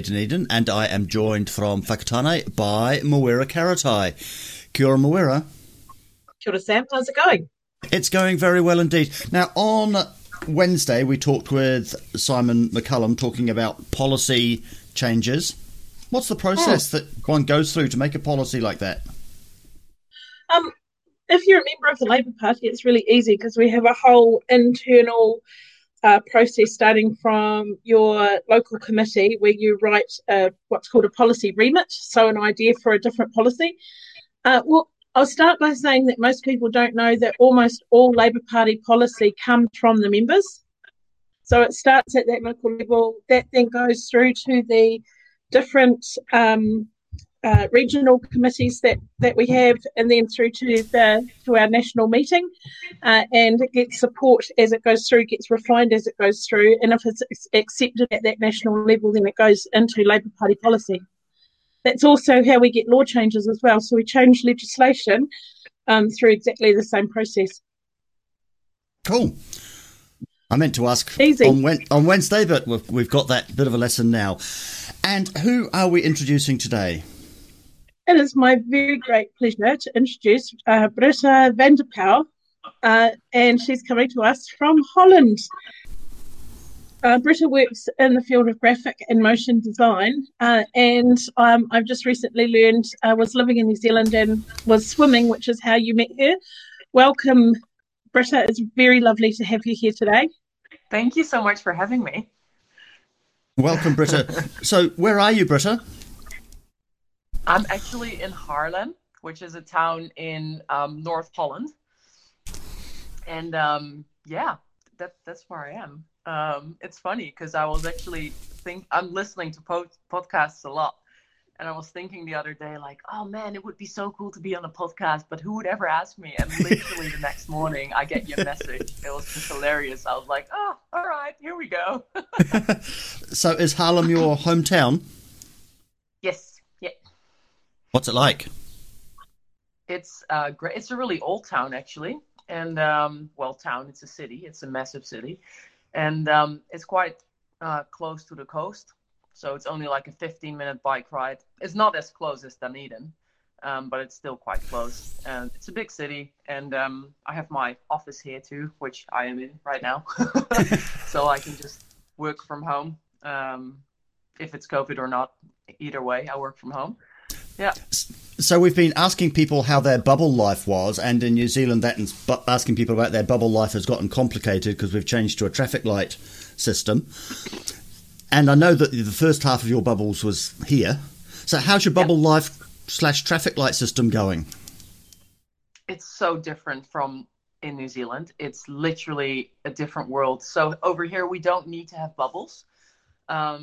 Dunedin, and I am joined from Whakatane by Mawera Karatai. Kia ora, Mawera. Kia ora, Sam. How's it going? It's going very well indeed. Now, on Wednesday, we talked with Simon McCullum talking about policy changes. What's the process that one goes through to make a policy like that? If you're a member of the Labour Party, it's really easy because we have a whole internal process starting from your local committee where you write what's called a policy remit, so an idea for a different policy. Well, I'll start by saying that most people don't know that almost all Labour Party policy comes from the members. So it starts at that local level, that then goes through to the different regional committees that we have, and then through to our national meeting, and it gets support as it goes through, gets refined as it goes through, and if it's accepted at that national level, then it goes into Labour Party policy. That's also how we get law changes as well, so we change legislation through exactly the same process. Cool. I meant to ask on Wednesday, but we've got that bit of a lesson now. And who are we introducing today? It is my very great pleasure to introduce Britta van der Pauw, and she's coming to us from Holland. Britta works in the field of graphic and motion design, and I've just recently learned I was living in New Zealand and was swimming, which is how you met her. Welcome, Britta. It's very lovely to have you here today. Thank you so much for having me. Welcome, Britta. So where are you, Britta? I'm actually in Haarlem, which is a town in North Holland. And that's where I am. It's funny because I was actually I'm listening to podcasts a lot. And I was thinking the other day, like, oh, man, it would be so cool to be on a podcast, but who would ever ask me? And literally the next morning, I get your message. It was just hilarious. I was like, oh, all right, here we go. So is Haarlem your hometown? Yes. Yeah. What's it like? It's great. It's a really old town, actually. And, it's a city. It's a massive city. And it's quite close to the coast. So it's only like a 15-minute bike ride. It's not as close as Dunedin, but it's still quite close. And it's a big city, and I have my office here too, which I am in right now. So I can just work from home, if it's COVID or not. Either way, I work from home. Yeah. So we've been asking people how their bubble life was, and in New Zealand, asking people about their bubble life has gotten complicated because we've changed to a traffic light system. And I know that the first half of your bubbles was here. So how's your bubble life / traffic light system going? It's so different from in New Zealand. It's literally a different world. So over here, we don't need to have bubbles. I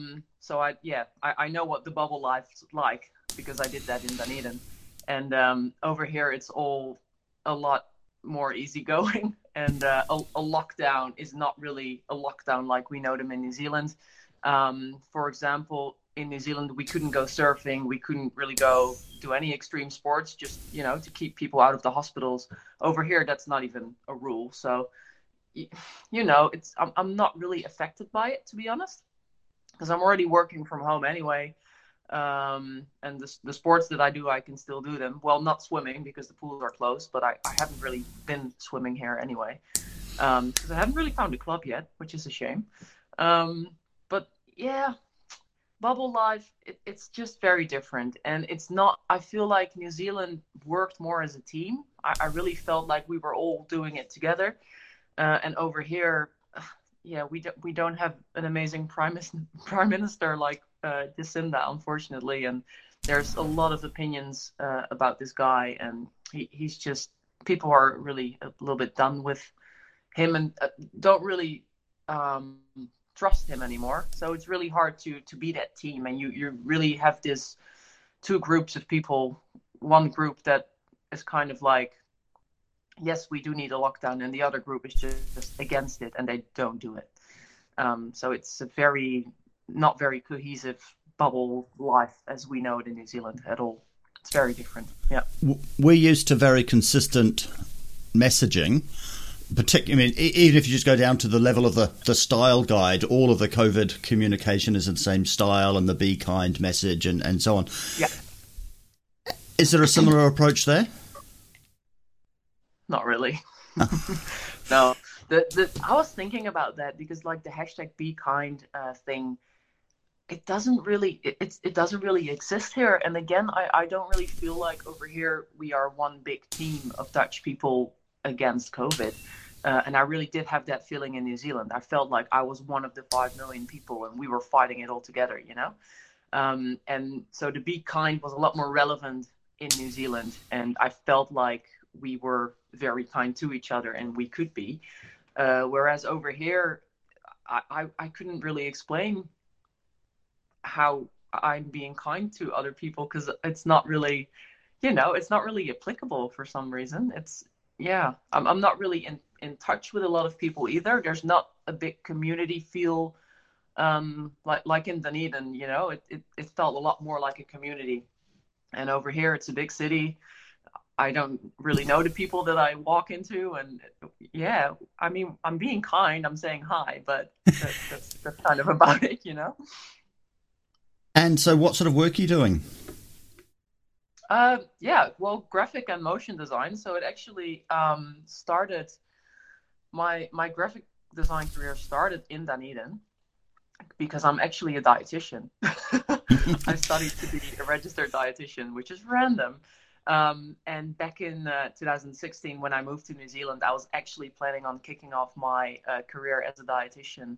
know what the bubble life's like because I did that in Dunedin. And over here, it's all a lot more easygoing. And a lockdown is not really a lockdown like we know them in New Zealand. For example, in New Zealand, we couldn't go surfing. We couldn't really go do any extreme sports, just, to keep people out of the hospitals. Over here, that's not even a rule. So, I'm not really affected by it, to be honest, because I'm already working from home anyway. And the sports that I do, I can still do them. Well, not swimming because the pools are closed, but I haven't really been swimming here anyway. Because I haven't really found a club yet, which is a shame. Yeah, bubble life, it's just very different. And it's not, I feel like New Zealand worked more as a team. I really felt like we were all doing it together. And over here, yeah, we don't have an amazing prime minister like Jacinda, unfortunately. And there's a lot of opinions about this guy. And he's just, people are really a little bit done with him and don't really trust him anymore. So it's really hard to be that team. And you really have this two groups of people, one group that is kind of like, yes, we do need a lockdown, and the other group is just against it and they don't do it. So it's a very, not very cohesive bubble life as we know it in New Zealand at all. It's very different. Yeah, we're used to very consistent messaging. Particularly, I mean, even if you just go down to the level of the style guide, all of the COVID communication is in the same style and the be kind message and so on. Yeah. Is there a similar approach there? Not really. No. I was thinking about that because, like, the hashtag be kind thing, it doesn't really exist here. And again, I don't really feel like over here we are one big team of Dutch people against COVID. And I really did have that feeling in New Zealand. I felt like I was one of the 5 million people and we were fighting it all together, you know? And so the be kind was a lot more relevant in New Zealand. And I felt like we were very kind to each other and we could be. Whereas over here, I couldn't really explain how I'm being kind to other people because it's not really, you know, it's not really applicable for some reason. It's, yeah, I'm not really in touch with a lot of people either. There's not a big community feel like in Dunedin, you know, it felt a lot more like a community. And over here, it's a big city. I don't really know the people that I walk into. And yeah, I mean, I'm being kind, I'm saying hi, but that's kind of about it, you know? And so what sort of work are you doing? Graphic and motion design. So it actually started, my graphic design career started in Dunedin because I'm actually a dietitian. I studied to be a registered dietitian, which is random. And back in 2016, when I moved to New Zealand, I was actually planning on kicking off my career as a dietitian.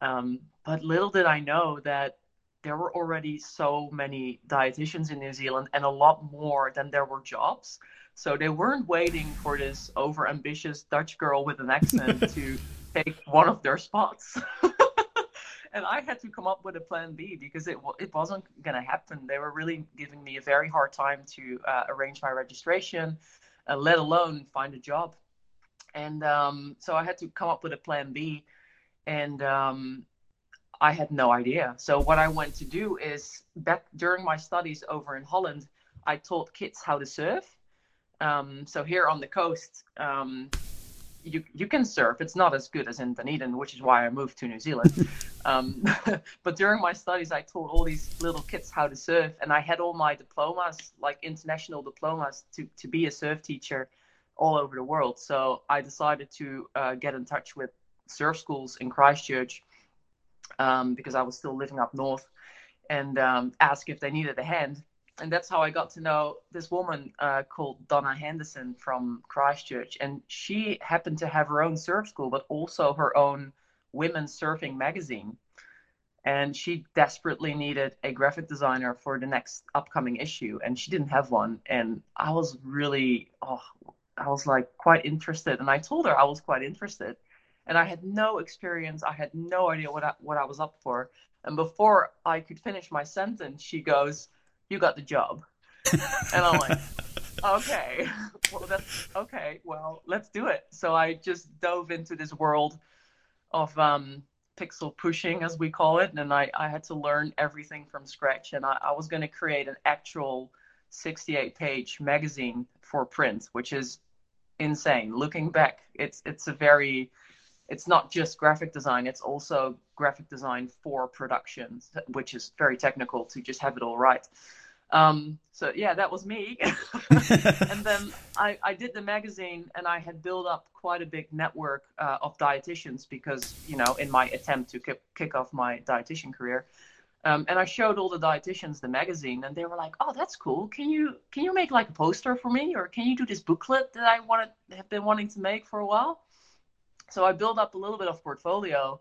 But little did I know that there were already so many dietitians in New Zealand and a lot more than there were jobs. So they weren't waiting for this overambitious Dutch girl with an accent to take one of their spots. And I had to come up with a plan B because it wasn't going to happen. They were really giving me a very hard time to arrange my registration, let alone find a job. And so I had to come up with a plan B. And I had no idea. So what I went to do is back during my studies over in Holland, I taught kids how to surf. So here on the coast, you can surf. It's not as good as in Dunedin, which is why I moved to New Zealand. But during my studies, I taught all these little kids how to surf. And I had all my diplomas, like international diplomas to be a surf teacher all over the world. So I decided to get in touch with surf schools in Christchurch. Because I was still living up north, and ask if they needed a hand. And that's how I got to know this woman called Donna Henderson from Christchurch. And she happened to have her own surf school, but also her own women's surfing magazine. And she desperately needed a graphic designer for the next upcoming issue. And she didn't have one. And I was really, I was like quite interested. And I told her I was quite interested. And I had no experience. I had no idea what I was up for. And before I could finish my sentence, she goes, "You got the job." And I'm like, okay, well, that's okay. Well, let's do it. So I just dove into this world of pixel pushing, as we call it. And I had to learn everything from scratch. And I was going to create an actual 68-page magazine for print, which is insane. Looking back, it's not just graphic design, it's also graphic design for productions, which is very technical to just have it all right. So yeah, that was me. And then I did the magazine, and I had built up quite a big network of dietitians because, you know, in my attempt to kick off my dietitian career, And I showed all the dietitians the magazine, and they were like, "Oh, that's cool. Can you make like a poster for me, or can you do this booklet that I have been wanting to make for a while?" So I built up a little bit of portfolio,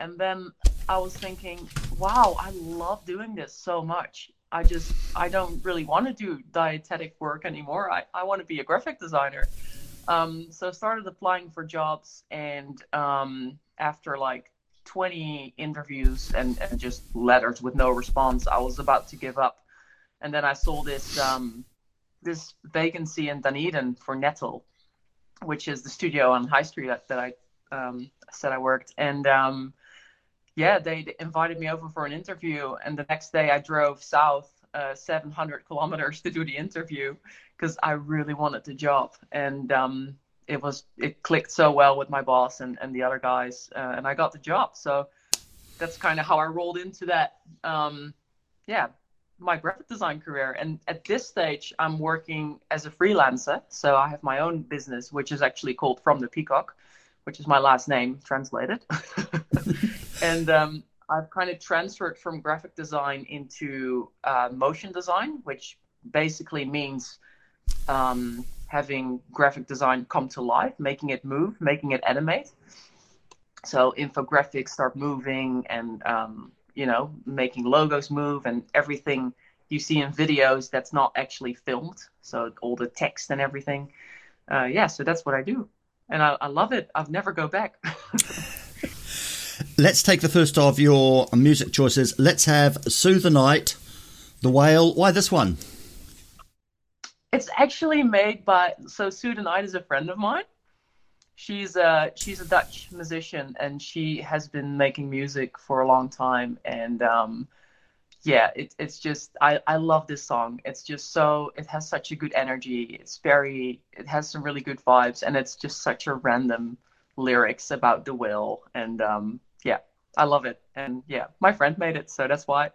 and then I was thinking, "Wow, I love doing this so much. I don't really want to do dietetic work anymore. I want to be a graphic designer." So I started applying for jobs, and after like 20 interviews and just letters with no response, I was about to give up. And then I saw this this vacancy in Dunedin for Nettle, which is the studio on High Street that I said I worked. And they invited me over for an interview. And the next day I drove south 700 kilometers to do the interview because I really wanted the job. And it clicked so well with my boss and the other guys, and I got the job. So that's kind of how I rolled into that, my graphic design career. And at this stage, I'm working as a freelancer. So I have my own business, which is actually called From the Peacock, which is my last name translated. And I've kind of transferred from graphic design into motion design, which basically means having graphic design come to life, making it move, making it animate. So infographics start moving and, making logos move, and everything you see in videos that's not actually filmed. So all the text and everything. So that's what I do. And I love it. I've never go back. Let's take the first of your music choices. Let's have Soothe the Night, The Whale. Why this one? It's actually made by, Soothe the Night is a friend of mine. She's a Dutch musician, and she has been making music for a long time. And it's just, I love this song. It's just so, it has such a good energy. It has some really good vibes, and it's just such a random lyrics about the whale. And I love it. And my friend made it, so that's why.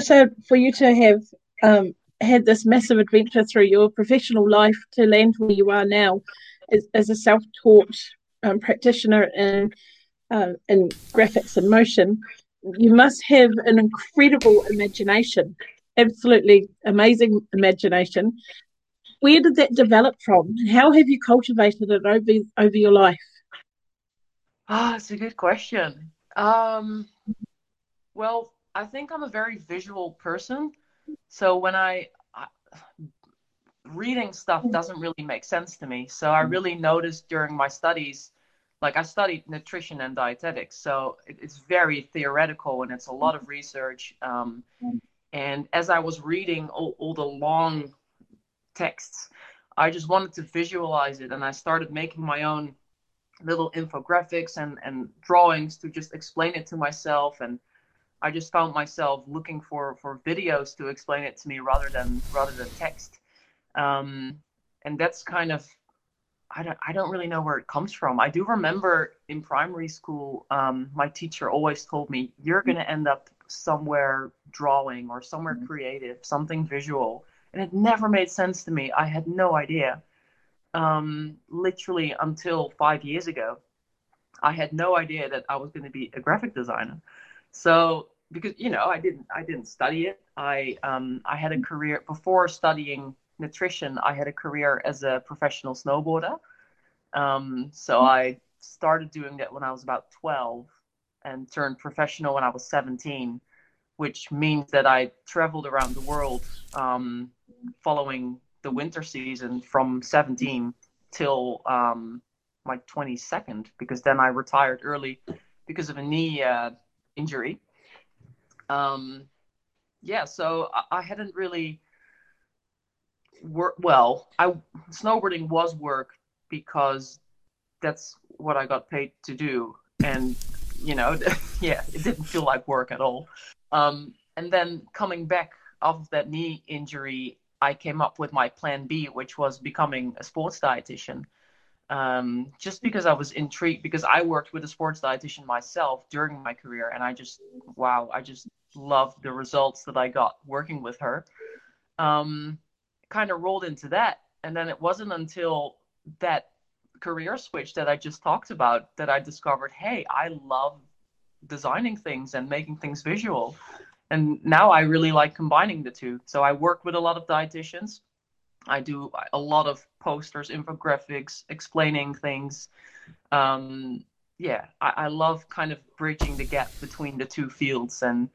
So for you to have had this massive adventure through your professional life to land where you are now as a self-taught practitioner in graphics and motion, you must have an incredible imagination, absolutely amazing imagination. Where did that develop from? How have you cultivated it over your life? Ah, it's a good question. Well, I think I'm a very visual person. So when I reading stuff doesn't really make sense to me. So I really noticed during my studies, like I studied nutrition and dietetics. So it's very theoretical and it's a lot of research. And as I was reading all the long texts, I just wanted to visualize it. And I started making my own little infographics and drawings to just explain it to myself. And I just found myself looking for videos to explain it to me rather than text. And that's kind of, I don't really know where it comes from. I do remember in primary school, my teacher always told me, you're going to end up somewhere drawing or somewhere creative, something visual. And it never made sense to me. I had no idea. Literally until 5 years ago, I had no idea that I was going to be a graphic designer. So, because, you know, I didn't study it. I had a career before studying nutrition. I had a career as a professional snowboarder. So I started doing that when I was about 12 and turned professional when I was 17, which means that I traveled around the world, following the winter season from 17 till, my 22nd, because then I retired early because of a knee, injury. So I hadn't really worked. Well, snowboarding was work because that's what I got paid to do. And, you know, yeah, it didn't feel like work at all. And then coming back off that knee injury, I came up with my plan B, which was becoming a sports dietitian. Just because I was intrigued, because I worked with a sports dietitian myself during my career, and I just loved the results that I got working with her. Kind of rolled into that, and then it wasn't until that career switch that I just talked about that I discovered, hey, I love designing things and making things visual, and now I really like combining the two. So I work with a lot of dietitians. I do a lot of posters, infographics, explaining things. I love kind of bridging the gap between the two fields and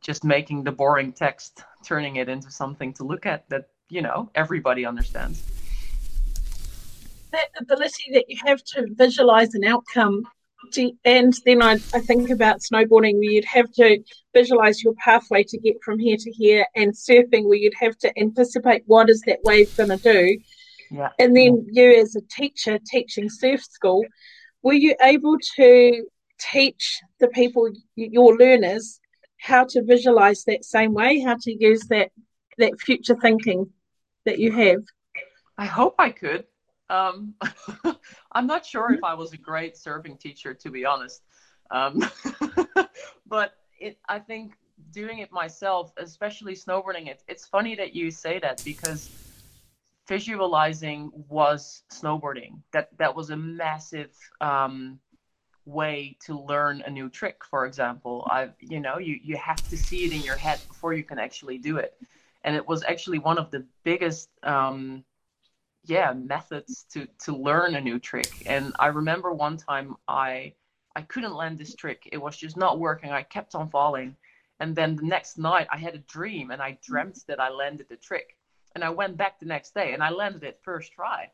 just making the boring text, turning it into something to look at that, you know, everybody understands. That ability that you have to visualize an outcome. And then I think about snowboarding, where you'd have to visualize your pathway to get from here to here, and surfing, where you'd have to anticipate what is that wave going to do. Yeah. And then you as a teacher teaching surf school, were you able to teach the people, your learners, how to visualize that same way, how to use that future thinking that you have? I hope I could. I'm not sure if I was a great surfing teacher, to be honest. But I think doing it myself, especially snowboarding, it's funny that you say that, because visualizing was snowboarding. That was a massive way to learn a new trick, for example. You have to see it in your head before you can actually do it. And it was actually one of the biggest methods to learn a new trick. And I remember one time I couldn't land this trick. It was just not working. I kept on falling. And then the next night I had a dream, and I dreamt that I landed the trick. And I went back the next day and I landed it first try.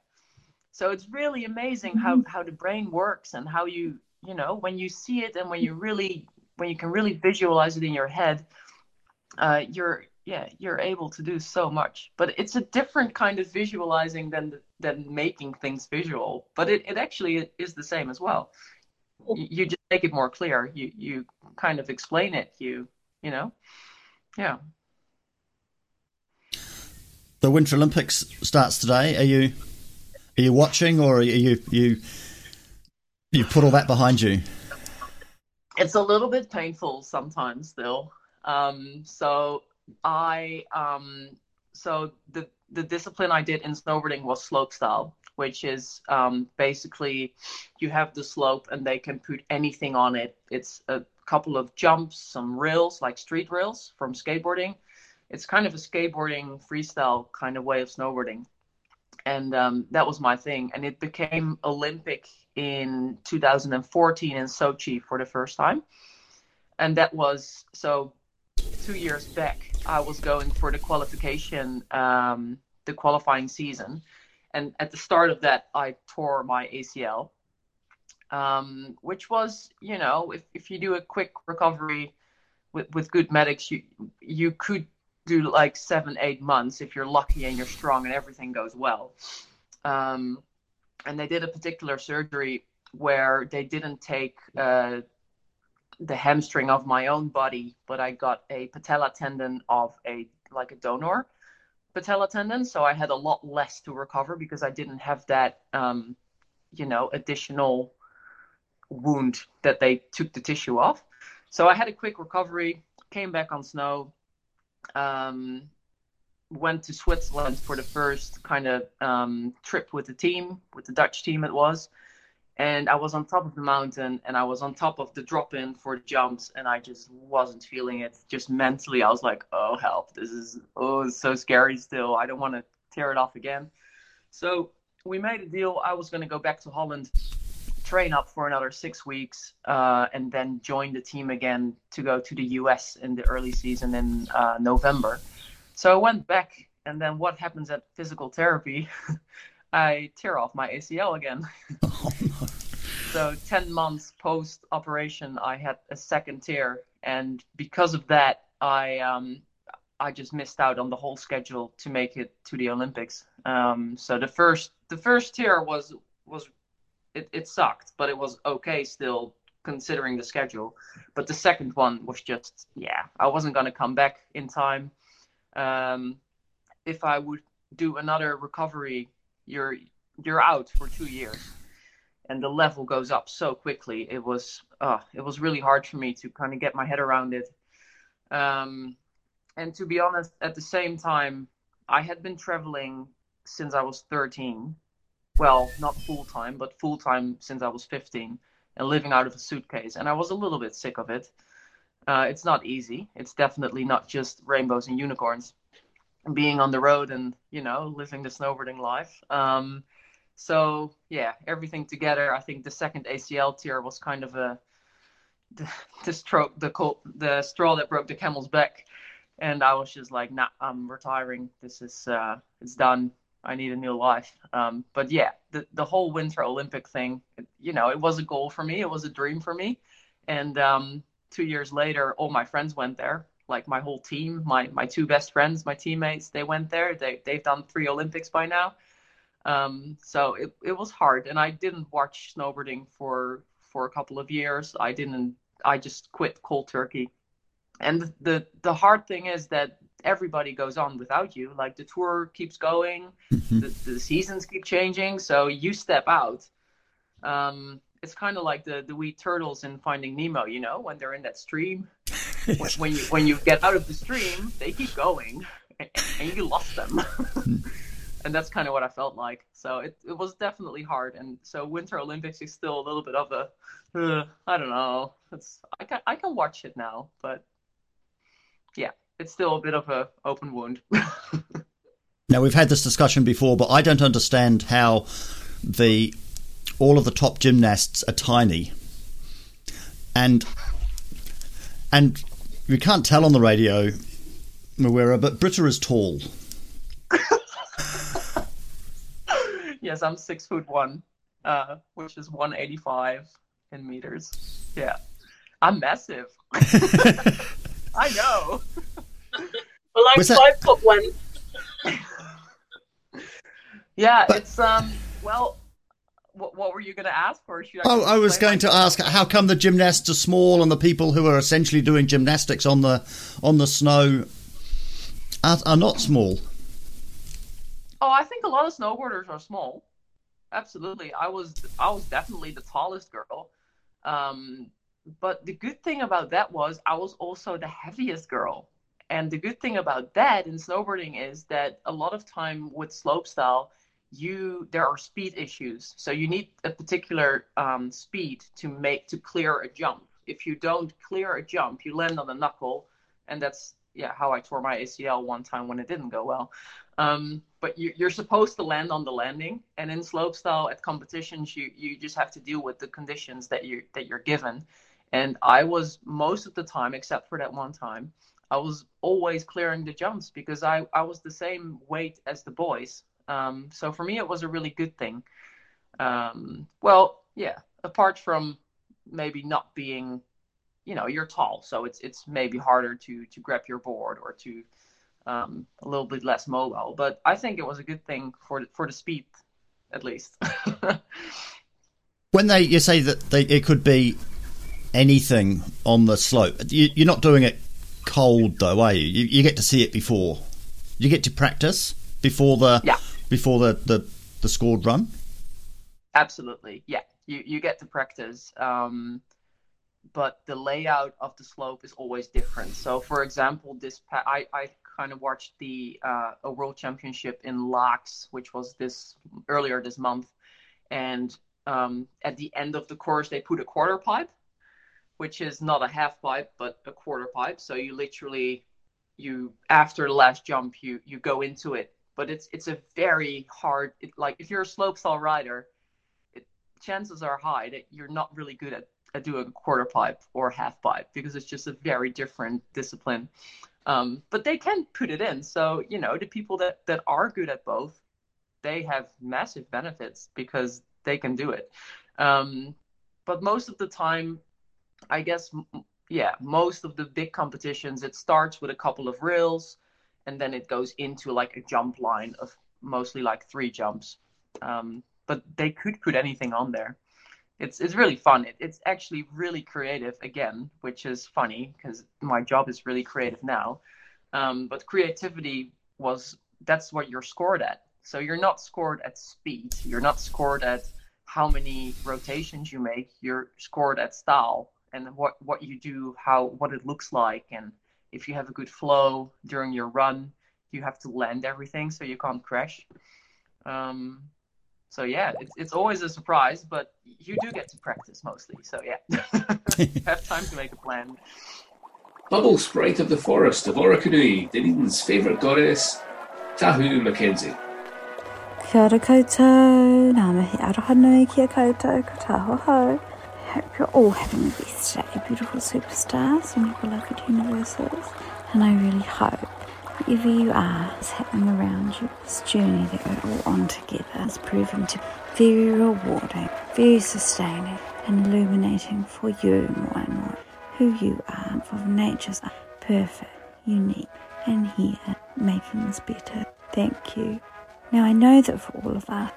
So it's really amazing how the brain works, and how you know, when you see it and when you can really visualize it in your head, you're able to do so much. But it's a different kind of visualizing than making things visual. But it actually is the same as well. You just make it more clear. You kind of explain it, you know? Yeah. The Winter Olympics starts today. Are you watching, or are you put all that behind you? It's a little bit painful sometimes still. So the discipline I did in snowboarding was slope style, which is basically you have the slope and they can put anything on it. It's a couple of jumps, some rails, like street rails from skateboarding. It's kind of a skateboarding freestyle kind of way of snowboarding. And that was my thing. And it became Olympic in 2014 in Sochi for the first time. And that was, so 2 years back, I was going for the qualification, the qualifying season. And at the start of that, I tore my ACL, which was, you know, if you do a quick recovery with good medics, you could do like 7-8 months if you're lucky and you're strong and everything goes well. And they did a particular surgery where they didn't take the hamstring of my own body, but I got a patella tendon of a donor patella tendon. So I had a lot less to recover because I didn't have that, additional wound that they took the tissue off. So I had a quick recovery, came back on snow, went to Switzerland for the first kind of trip with the team, with the Dutch team it was. And I was on top of the mountain and I was on top of the drop-in for jumps and I just wasn't feeling it. Just mentally, I was like, oh, help. It's so scary still. I don't want to tear it off again. So we made a deal. I was going to go back to Holland, train up for another 6 weeks, and then join the team again to go to the US in the early season in November. So I went back, and then what happens at physical therapy? I tear off my ACL again. Oh, no. So 10 months post-operation, I had a second tear, and because of that, I just missed out on the whole schedule to make it to the Olympics. So the first tear was. It sucked, but it was okay still considering the schedule. But the second one was just, I wasn't going to come back in time. If I would do another recovery, you're out for 2 years, and the level goes up so quickly. It was really hard for me to kind of get my head around it. And to be honest, at the same time, I had been traveling since I was 13. Well, not full-time, but full-time since I was 15 and living out of a suitcase. And I was a little bit sick of it. It's not easy. It's definitely not just rainbows and unicorns being on the road and, living the snowboarding life. Everything together. I think the second ACL tear was kind of the straw that broke the camel's back. And I was just like, nah, I'm retiring. This is, it's done. I need a new life. The whole Winter Olympic thing, it was a goal for me. It was a dream for me. And 2 years later, all my friends went there, like my whole team, my two best friends, my teammates, they went there. They've done 3 Olympics by now. So it was hard. And I didn't watch snowboarding for a couple of years. I just quit cold turkey. And the hard thing is that everybody goes on without you. Like the tour keeps going, the seasons keep changing, so you step out. It's kind of like the wee turtles in Finding Nemo, when they're in that stream. when you get out of the stream, they keep going, and you lost them. And that's kind of what I felt like. So it was definitely hard. And so Winter Olympics is still a little bit of a, I don't know. I can watch it now, but yeah. It's still a bit of an open wound. Now, we've had this discussion before, but I don't understand how all of the top gymnasts are tiny. And you can't tell on the radio, Mawera, but Britta is tall. Yes, I'm 6'1", which is 185 in meters. Yeah. I'm massive. I know. Well, I'm 5'1". Yeah, but, it's what were you going to ask for? I was going to ask how come the gymnasts are small and the people who are essentially doing gymnastics on the snow are not small. Oh, I think a lot of snowboarders are small. Absolutely, I was definitely the tallest girl. But the good thing about that was I was also the heaviest girl. And the good thing about that in snowboarding is that a lot of time with slopestyle, there are speed issues. So you need a particular speed to clear a jump. If you don't clear a jump, you land on a knuckle. And that's how I tore my ACL one time when it didn't go well. But you're supposed to land on the landing. And in slopestyle at competitions, you just have to deal with the conditions that you're given. And I was most of the time, except for that one time, I was always clearing the jumps because I was the same weight as the boys. So for me, it was a really good thing. Apart from maybe not being, you're tall. So it's maybe harder to grab your board or to a little bit less mobile. But I think it was a good thing for the speed, at least. When you say that it could be anything on the slope, you're not doing it cold though, are you? You get to see it before. You get to practice before the scored run. Absolutely, yeah. You get to practice, but the layout of the slope is always different. So, for example, I kind of watched a world championship in Lax, which was earlier this month, and at the end of the course they put a quarter pipe, which is not a half pipe but a quarter pipe. So you literally, after the last jump, you go into it. But it's a very hard, if you're a slopestyle rider, chances are high that you're not really good at doing a quarter pipe or half pipe because it's just a very different discipline. But they can put it in. So, the people that are good at both, they have massive benefits because they can do it. But most of the time, I guess, most of the big competitions, it starts with a couple of rails and then it goes into a jump line of mostly 3 jumps. But they could put anything on there. It's really fun. It's actually really creative again, which is funny because my job is really creative now. But creativity that's what you're scored at. So you're not scored at speed. You're not scored at how many rotations you make. You're scored at style and what you do, what it looks like. And if you have a good flow during your run, you have to land everything so you can't crash. So yeah, it's always a surprise, but you do get to practice mostly. So yeah, you have time to make a plan. Bubble sprite of the forest of Orokanui, Dunedin's favourite goddess, Tahu Mackenzie. Kia ora koutou, ngā mihi aroha nui kia koutou, ko taho hou. Hope you're all having the best day, beautiful superstars and your beloved universes. And I really hope wherever you are, it's happening around you. This journey that we're all on together is proving to be very rewarding, very sustaining and illuminating for you more and more. Who you are, for nature's perfect, unique and here making this better. Thank you. Now I know that for all of us,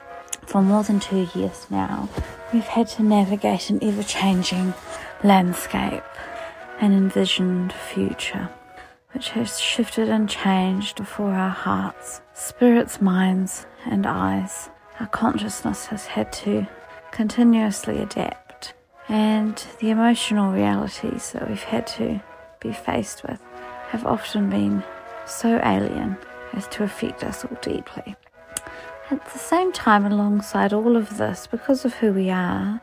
for more than 2 years now, we've had to navigate an ever-changing landscape and envisioned future, which has shifted and changed before our hearts, spirits, minds and eyes. Our consciousness has had to continuously adapt, and the emotional realities that we've had to be faced with have often been so alien as to affect us all deeply. At the same time, alongside all of this, because of who we are,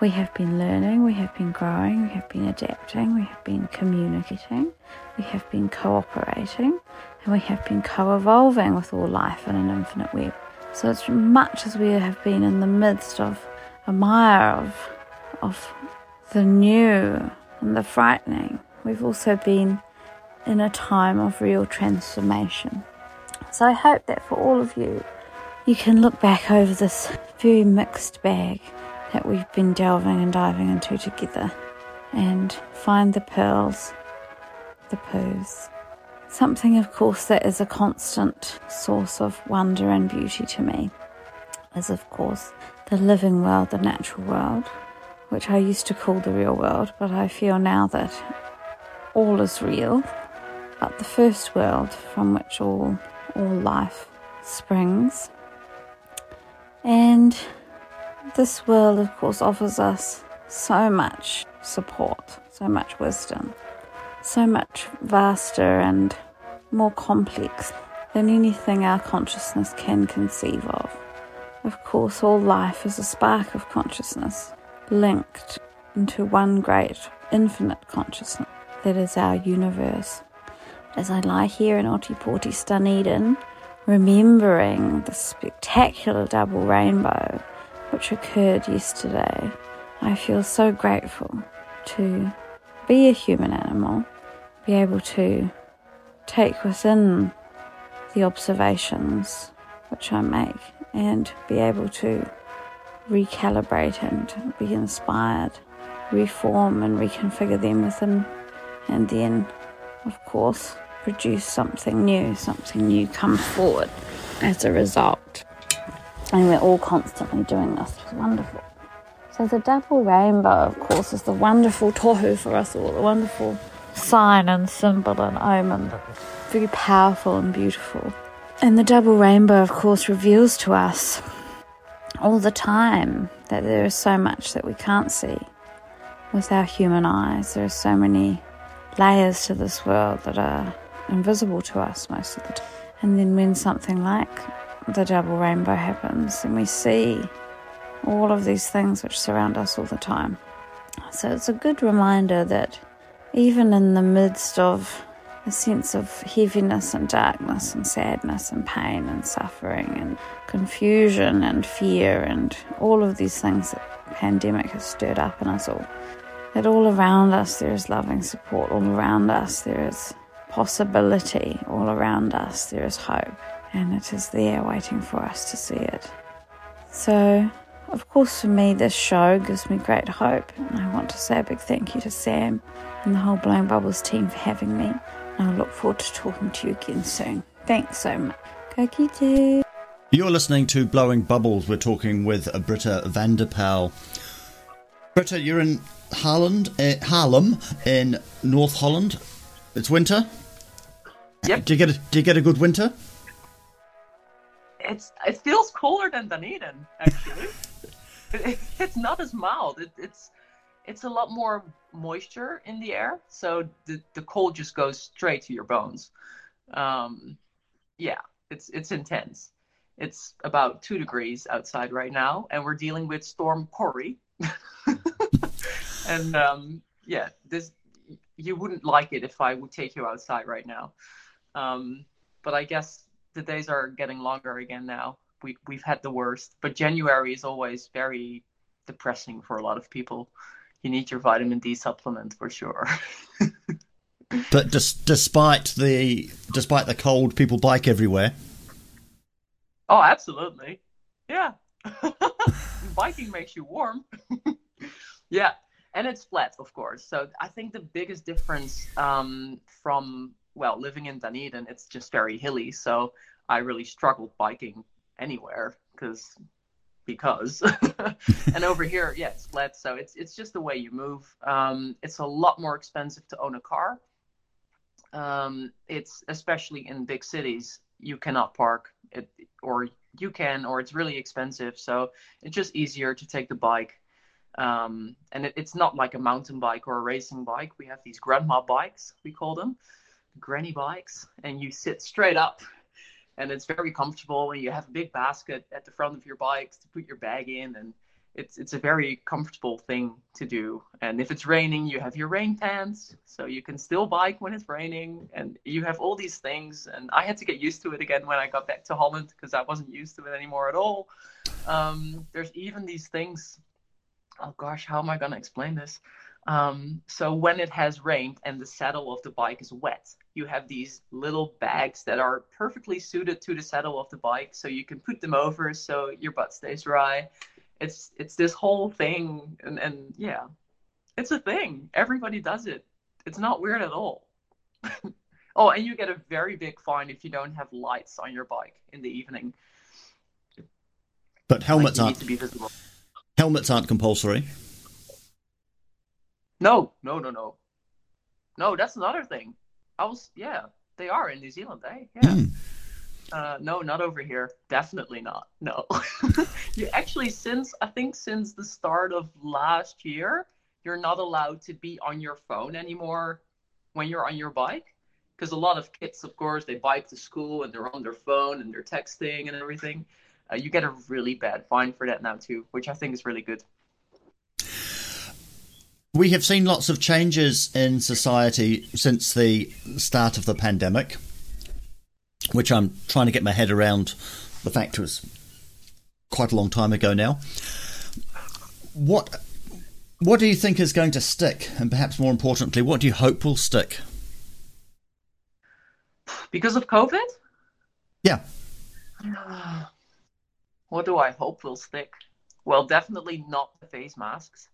we have been learning, we have been growing, we have been adapting, we have been communicating, we have been cooperating, and we have been co-evolving with all life in an infinite web. So as much as we have been in the midst of a mire of the new and the frightening, we've also been in a time of real transformation. So I hope that for all of you, you can look back over this very mixed bag that we've been delving and diving into together and find the pearls, the poos. Something, of course, that is a constant source of wonder and beauty to me is, of course, the living world, the natural world, which I used to call the real world, but I feel now that all is real, but the first world from which all life springs. And this world, of course, offers us so much support, so much wisdom, so much vaster and more complex than anything our consciousness can conceive of. Of course, all life is a spark of consciousness linked into one great infinite consciousness that is our universe. As I lie here in Otipoti, Dunedin, remembering the spectacular double rainbow which occurred yesterday, I feel so grateful to be a human animal, be able to take within the observations which I make and be able to recalibrate and be inspired, reform and reconfigure them within, and then, of course, produce something new. Something new comes forward as a result. And we're all constantly doing this. It's wonderful. So the double rainbow, of course, is the wonderful tohu for us all, the wonderful sign and symbol and omen. Very powerful and beautiful. And the double rainbow, of course, reveals to us all the time that there is so much that we can't see with our human eyes. There are so many layers to this world that are invisible to us most of the time. And then when something like the double rainbow happens, then we see all of these things which surround us all the time. So it's a good reminder that even in the midst of a sense of heaviness and darkness and sadness and pain and suffering and confusion and fear and all of these things that the pandemic has stirred up in us all, that all around us there is loving support, all around us there is possibility, all around us there is hope, and it is there waiting for us to see it. So, of course, for me this show gives me great hope, and I want to say a big thank you to Sam and the whole Blowing Bubbles team for having me. I look forward to talking to you again soon. Thanks so much. Ka kite. You're listening to Blowing Bubbles. We're talking with Britta van der Pauw. Britta, you're in Haarlem in North Holland. It's winter. Yep. Do you get a good winter? It feels colder than Dunedin, actually. It's not as mild. It's a lot more moisture in the air, so the cold just goes straight to your bones. It's intense. It's about 2 degrees outside right now, and we're dealing with Storm Corrie. And you wouldn't like it if I would take you outside right now. But I guess the days are getting longer again now. We've had the worst, but January is always very depressing for a lot of people. You need your vitamin D supplement for sure. But despite the cold, people bike everywhere. Oh, absolutely. Yeah. Biking makes you warm. Yeah. And it's flat, of course. So I think the biggest difference from living in Dunedin, it's just very hilly. So I really struggled biking anywhere because and over here, yeah, it's flat, so it's just the way you move. It's a lot more expensive to own a car. It's especially in big cities, you cannot park it, or you can, or it's really expensive, so it's just easier to take the bike. And it's not like a mountain bike or a racing bike. We have these grandma bikes, we call them granny bikes, and you sit straight up. And it's very comfortable, and you have a big basket at the front of your bikes to put your bag in, and it's a very comfortable thing to do. And if it's raining, you have your rain pants, so you can still bike when it's raining, and you have all these things. And I had to get used to it again when I got back to Holland, because I wasn't used to it anymore at all. There's even these things. Oh gosh, how am I going to explain this? So when it has rained and the saddle of the bike is wet, you have these little bags that are perfectly suited to the saddle of the bike, so you can put them over so your butt stays dry. It's this whole thing, and yeah, it's a thing. Everybody does it. It's not weird at all. Oh, and you get a very big fine if you don't have lights on your bike in the evening. But helmets need to be visible. Helmets aren't compulsory. No, that's another thing. They are in New Zealand, eh? Yeah. Mm. No, not over here. Definitely not. No. You actually, since the start of last year, you're not allowed to be on your phone anymore when you're on your bike. Because a lot of kids, of course, they bike to school and they're on their phone and they're texting and everything. You get a really bad fine for that now too, which I think is really good. We have seen lots of changes in society since the start of the pandemic, which I'm trying to get my head around the fact it was quite a long time ago now. What do you think is going to stick? And perhaps more importantly, what do you hope will stick? Because of COVID? Yeah. What do I hope will stick? Well, definitely not the face masks.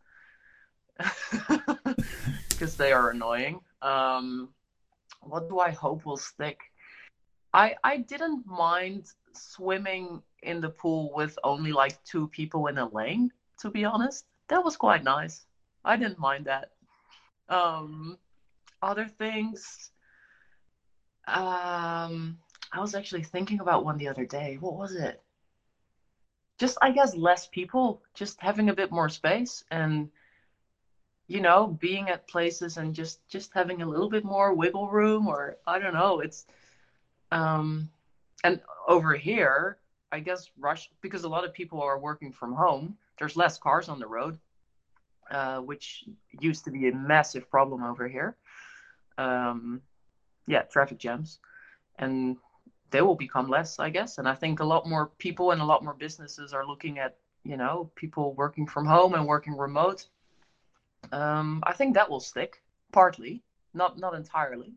Because they are annoying. What do I hope will stick? I didn't mind swimming in the pool with only like two people in a lane, to be honest. That was quite nice. I didn't mind that. Other things, I was actually thinking about one the other day. What was it? Just, I guess, less people, just having a bit more space and, you know, being at places and just having a little bit more wiggle room, or I don't know. It's and over here, I guess, rush, because a lot of people are working from home. There's less cars on the road, which used to be a massive problem over here. Yeah, traffic jams, and they will become less, I guess. And I think a lot more people and a lot more businesses are looking at, you know, people working from home and working remote. I think that will stick, partly, not entirely.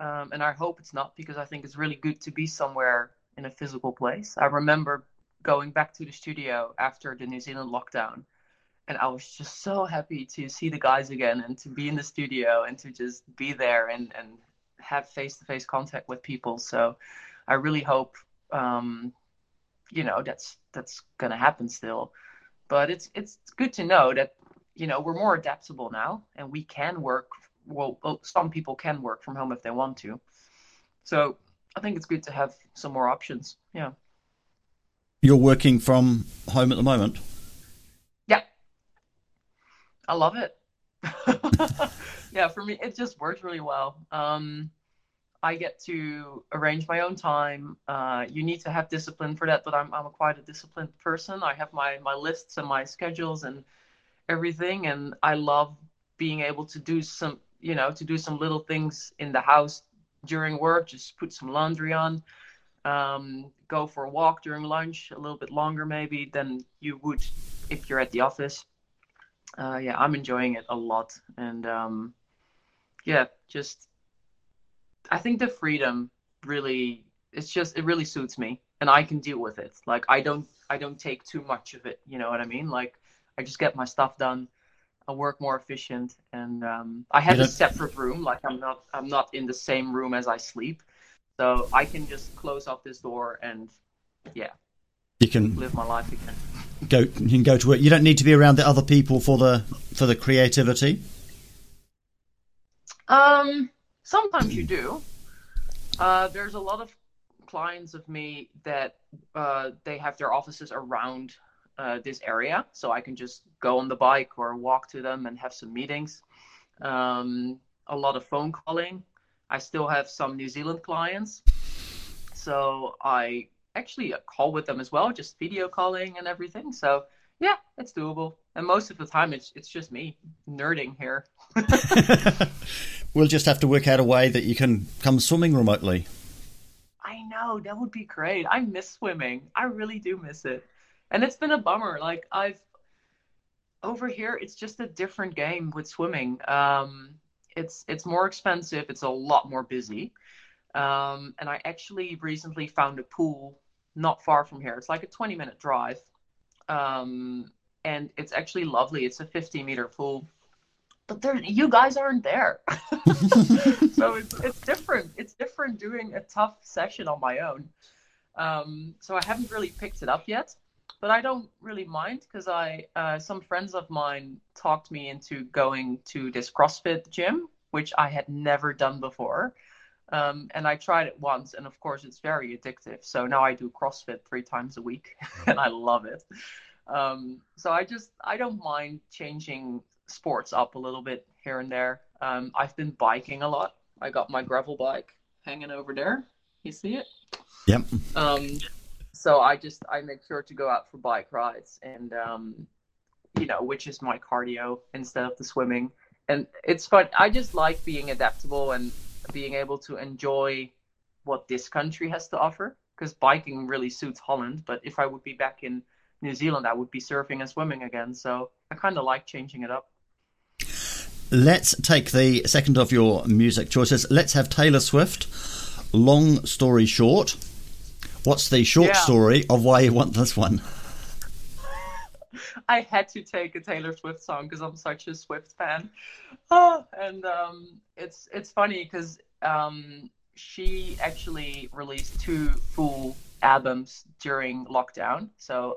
And I hope it's not, because I think it's really good to be somewhere in a physical place. I remember going back to the studio after the New Zealand lockdown, and I was just so happy to see the guys again and to be in the studio and to just be there and have face-to-face contact with people. So I really hope, you know, that's going to happen still. But it's good to know that, you know, we're more adaptable now and we can work. Well, some people can work from home if they want to. So I think it's good to have some more options. Yeah. You're working from home at the moment? Yeah. I love it. Yeah, for me, it just works really well. I get to arrange my own time. You need to have discipline for that, but I'm quite a disciplined person. I have my lists and my schedules and everything, and I love being able to do some little things in the house during work, just put some laundry on, go for a walk during lunch, a little bit longer maybe than you would if you're at the office. Yeah, I'm enjoying it a lot. And yeah, just, I think the freedom really, it really suits me, and I can deal with it. Like, I don't take too much of it. You know what I mean? Like, I just get my stuff done. I work more efficient, and I have a separate room. Like, I'm not in the same room as I sleep. So I can just close off this door and yeah, you can live my life again. You can go to work. You don't need to be around the other people for the creativity. Sometimes you do. There's a lot of clients of me that they have their offices around this area, so I can just go on the bike or walk to them and have some meetings. A lot of phone calling. I still have some New Zealand clients, so I actually call with them as well, just video calling and everything. So yeah, it's doable, and most of the time it's just me nerding here. We'll just have to work out a way that you can come swimming remotely. I know, that would be great. I miss swimming. I really do miss it, and it's been a bummer. Like, I've over here, it's just a different game with swimming. It's more expensive, it's a lot more busy. And I actually recently found a pool not far from here. It's like a 20-minute drive. And it's actually lovely. It's a 50-meter pool, but you guys aren't there. So it's different. It's different doing a tough session on my own. So I haven't really picked it up yet, but I don't really mind, because some friends of mine talked me into going to this CrossFit gym, which I had never done before. And I tried it once, and of course it's very addictive. So now I do CrossFit 3 times a week and I love it. So I don't mind changing sports up a little bit here and there. I've been biking a lot. I got my gravel bike hanging over there. You see it? Yep. So I make sure to go out for bike rides and, which is my cardio instead of the swimming. And it's fun. I just like being adaptable and being able to enjoy what this country has to offer, because biking really suits Holland. But if I would be back in New Zealand, I would be surfing and swimming again. So I kind of like changing it up. Let's take the second of your music choices. Let's have Taylor Swift, Long Story Short. What's the short story of why you want this one? I had to take a Taylor Swift song because I'm such a Swift fan. And it's funny because she actually released 2 full albums during lockdown. So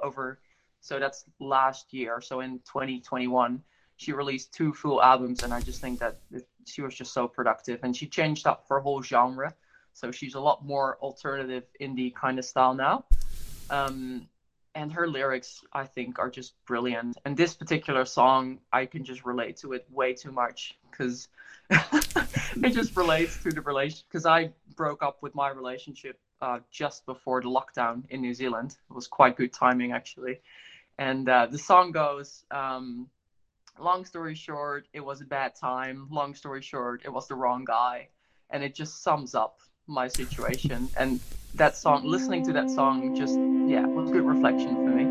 that's last year. So in 2021, she released 2 full albums. And I just think that she was just so productive. And she changed up her whole genre. So she's a lot more alternative indie kind of style now. And her lyrics, I think, are just brilliant. And this particular song, I can just relate to it way too much because it just relates to the relationship. Because I broke up with my relationship just before the lockdown in New Zealand. It was quite good timing, actually. And the song goes, long story short, it was a bad time. Long story short, it was the wrong guy. And it just sums up my situation. And that song, listening to that song, just, yeah, was good reflection for me.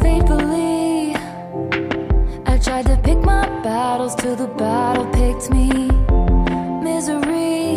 Faithfully, I tried to pick my battles till the battle picked me. Misery,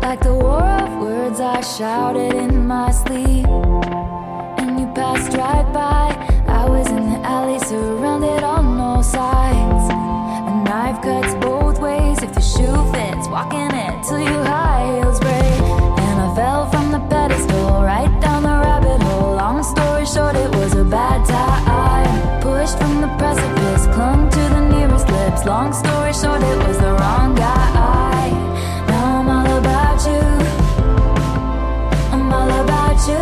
like the war of words I shouted in my sleep. And you passed right by. I was in the alley, surrounded on all sides. A knife cuts both ways if the shoe fits. Walking it till your high heels break. And I fell from the pedestal, right down the rabbit hole. Long story short, it was a bad time. Pushed from the precipice, clung to the nearest lips. Long story short, it was the wrong guy. Now I'm all about you. I'm all about you,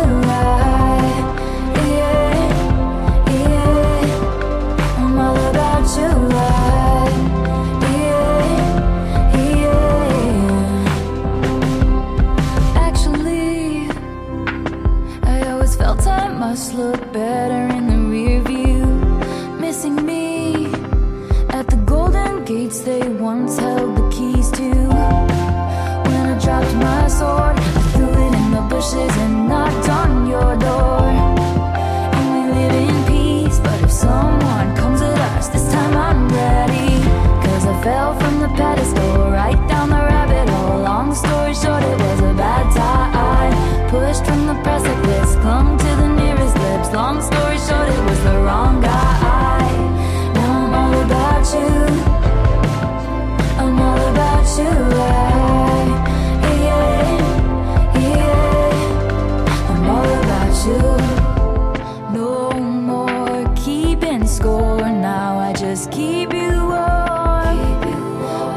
must look better in the rear view. Missing me at the golden gates they once held the keys to. When I dropped my sword, I threw it in the bushes and knocked on your door. And we live in peace, but if someone comes at us, this time I'm ready. Cause I fell from the pedestal, right down the rabbit hole. Long story short, it was a bad time. Pushed from the precipice, clung to the long story short, it was the wrong guy. Now I'm all about you. I'm all about you. Yeah, yeah. I'm all about you. No more keeping score. Now I just keep you warm.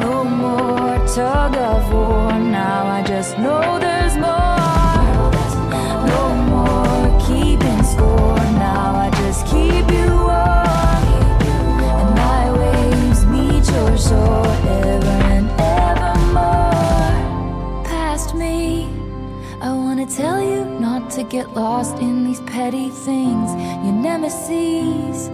No more tug of war. Now I just know there's more. Tell you not to get lost in these petty things. Your nemesis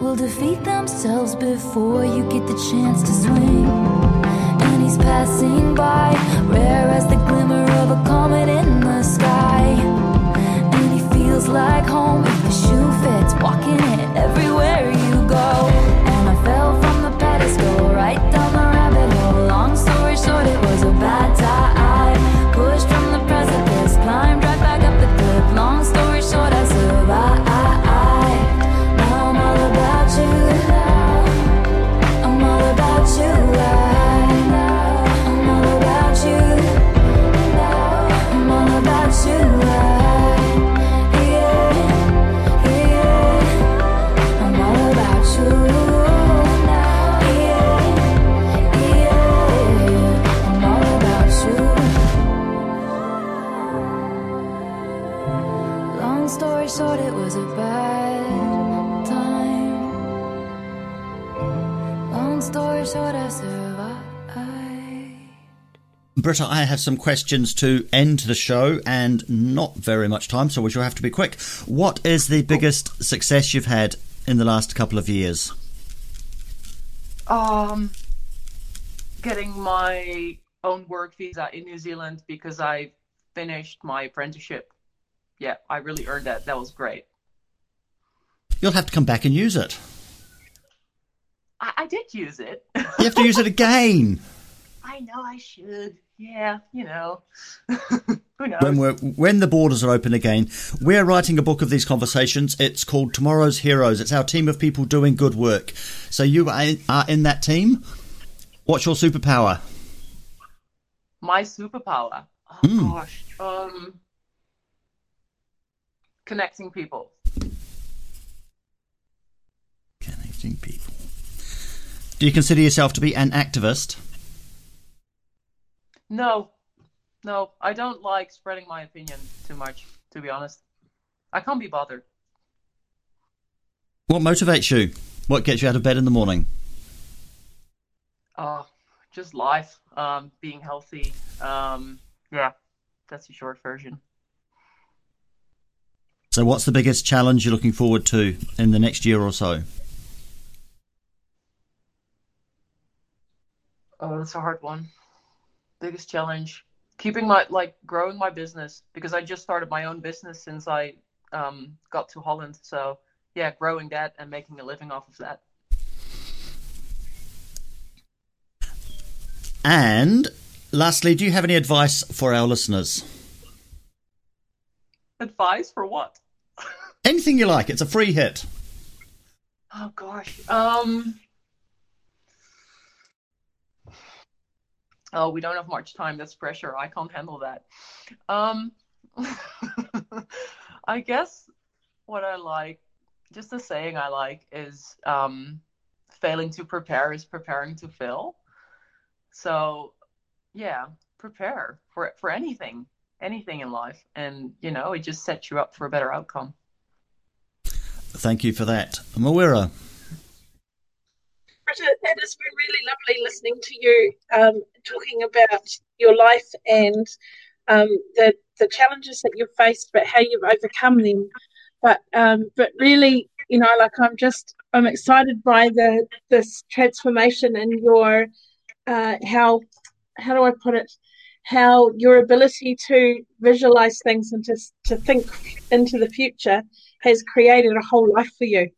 will defeat themselves before you get the chance to swing. And he's passing by, rare as the glimmer of a comet in the sky. And he feels like home if the shoe fits, walking it everywhere you go. And I fell from the pedestal, right down the rabbit hole. Long story short, it was a bad time. Pushed from the precipice, climbed right back up the cliff. Long story short, I survived. Now I'm all about you. I'm all about you. I'm all about you. I'm all about you. Yeah, yeah. I'm all about you. Yeah, yeah. I'm all about you. Long story short, it was a bad time. Long story short, I survived. Britta, I have some questions to end the show and not very much time, so we shall have to be quick. What is the biggest success you've had in the last couple of years? Getting my own work visa in New Zealand because I finished my apprenticeship. Yeah, I really earned that. That was great. You'll have to come back and use it. I did use it. You have to use it again. I know I should. Yeah, you know. Who knows? When the borders are open again, we're writing a book of these conversations. It's called Tomorrow's Heroes. It's our team of people doing good work. So you are in that team. What's your superpower? My superpower? Oh, gosh. Connecting people. Connecting people. Do you consider yourself to be an activist? No, I don't like spreading my opinion too much, to be honest. I can't be bothered. What motivates you? What gets you out of bed in the morning? Just life, being healthy. Yeah, that's the short version. So what's the biggest challenge you're looking forward to in the next year or so? Oh, that's a hard one. Biggest challenge, keeping my growing my business, because I just started my own business since I got to Holland. So yeah, growing that and making a living off of that. And lastly, do you have any advice for our listeners? Advice for what? Anything you like. It's a free hit. Oh gosh. Oh, we don't have much time. That's pressure. I can't handle that. I guess what I like, just the saying I like, is failing to prepare is preparing to fail. So, yeah, prepare for anything in life. And, you know, it just sets you up for a better outcome. Thank you for that. Mawera. Britta, that has been really lovely listening to you talking about your life and the challenges that you've faced, but how you've overcome them. But really, you know, I'm excited by this transformation in your how do I put it? How your ability to visualize things and to think into the future has created a whole life for you.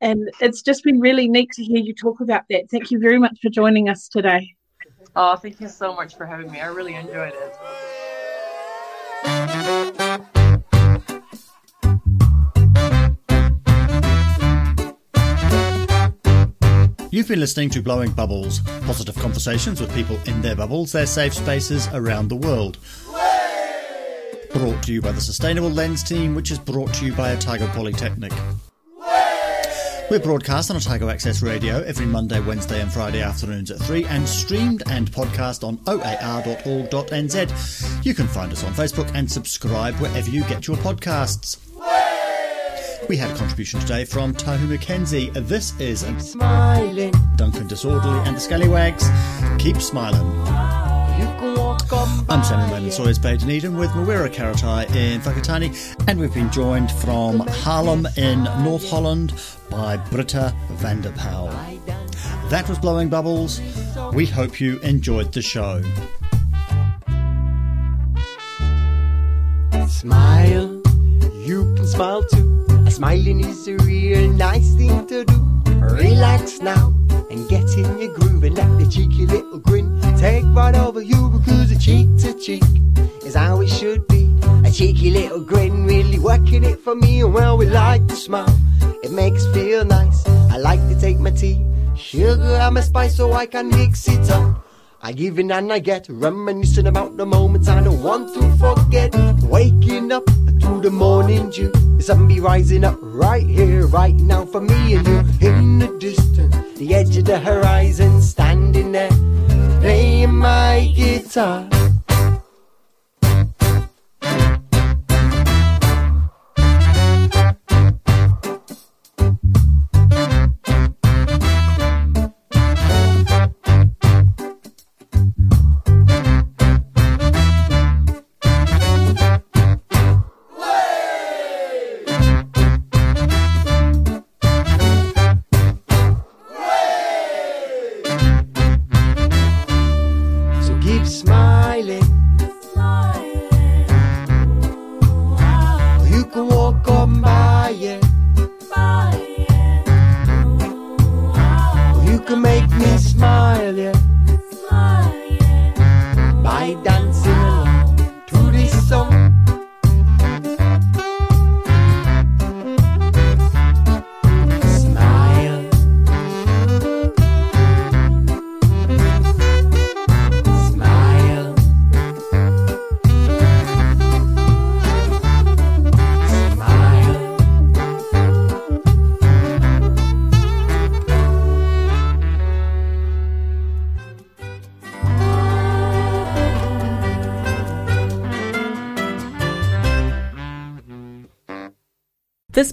And it's just been really neat to hear you talk about that. Thank you very much for joining us today. Oh, thank you so much for having me. I really enjoyed it. You've been listening to Blowing Bubbles, positive conversations with people in their bubbles, their safe spaces around the world. Brought to you by the Sustainable Lens team, which is brought to you by Otago Polytechnic. We're broadcast on Otago Access Radio every Monday, Wednesday and Friday afternoons at 3 and streamed and podcast on oar.org.nz. You can find us on Facebook and subscribe wherever you get your podcasts. We had a contribution today from Tahu Mackenzie. This is Smiling, Duncan Disorderly and the Scallywags. Keep smiling. I'm Samuel Mann in Sawyers Bay, Dunedin, with Mawera Karatai in Whakatane, and we've been joined from Haarlem in North Holland by Britta van der Pauw. That was Blowing Bubbles. We hope you enjoyed the show. Smile, you can smile too. Smiling is a real nice thing to do. Relax now and get in your groove and let the cheeky little grin take right over you, because a cheek to cheek is how it should be. A cheeky little grin really working it for me, and well, we like to smile. It makes feel nice. I like to take my tea, sugar and my spice, so I can mix it up. I give in and I get, reminiscing about the moments I don't want to forget. Waking up to the morning dew, the sun be rising up right here, right now, for me and you. In the distance, the edge of the horizon, standing there, playing my guitar. This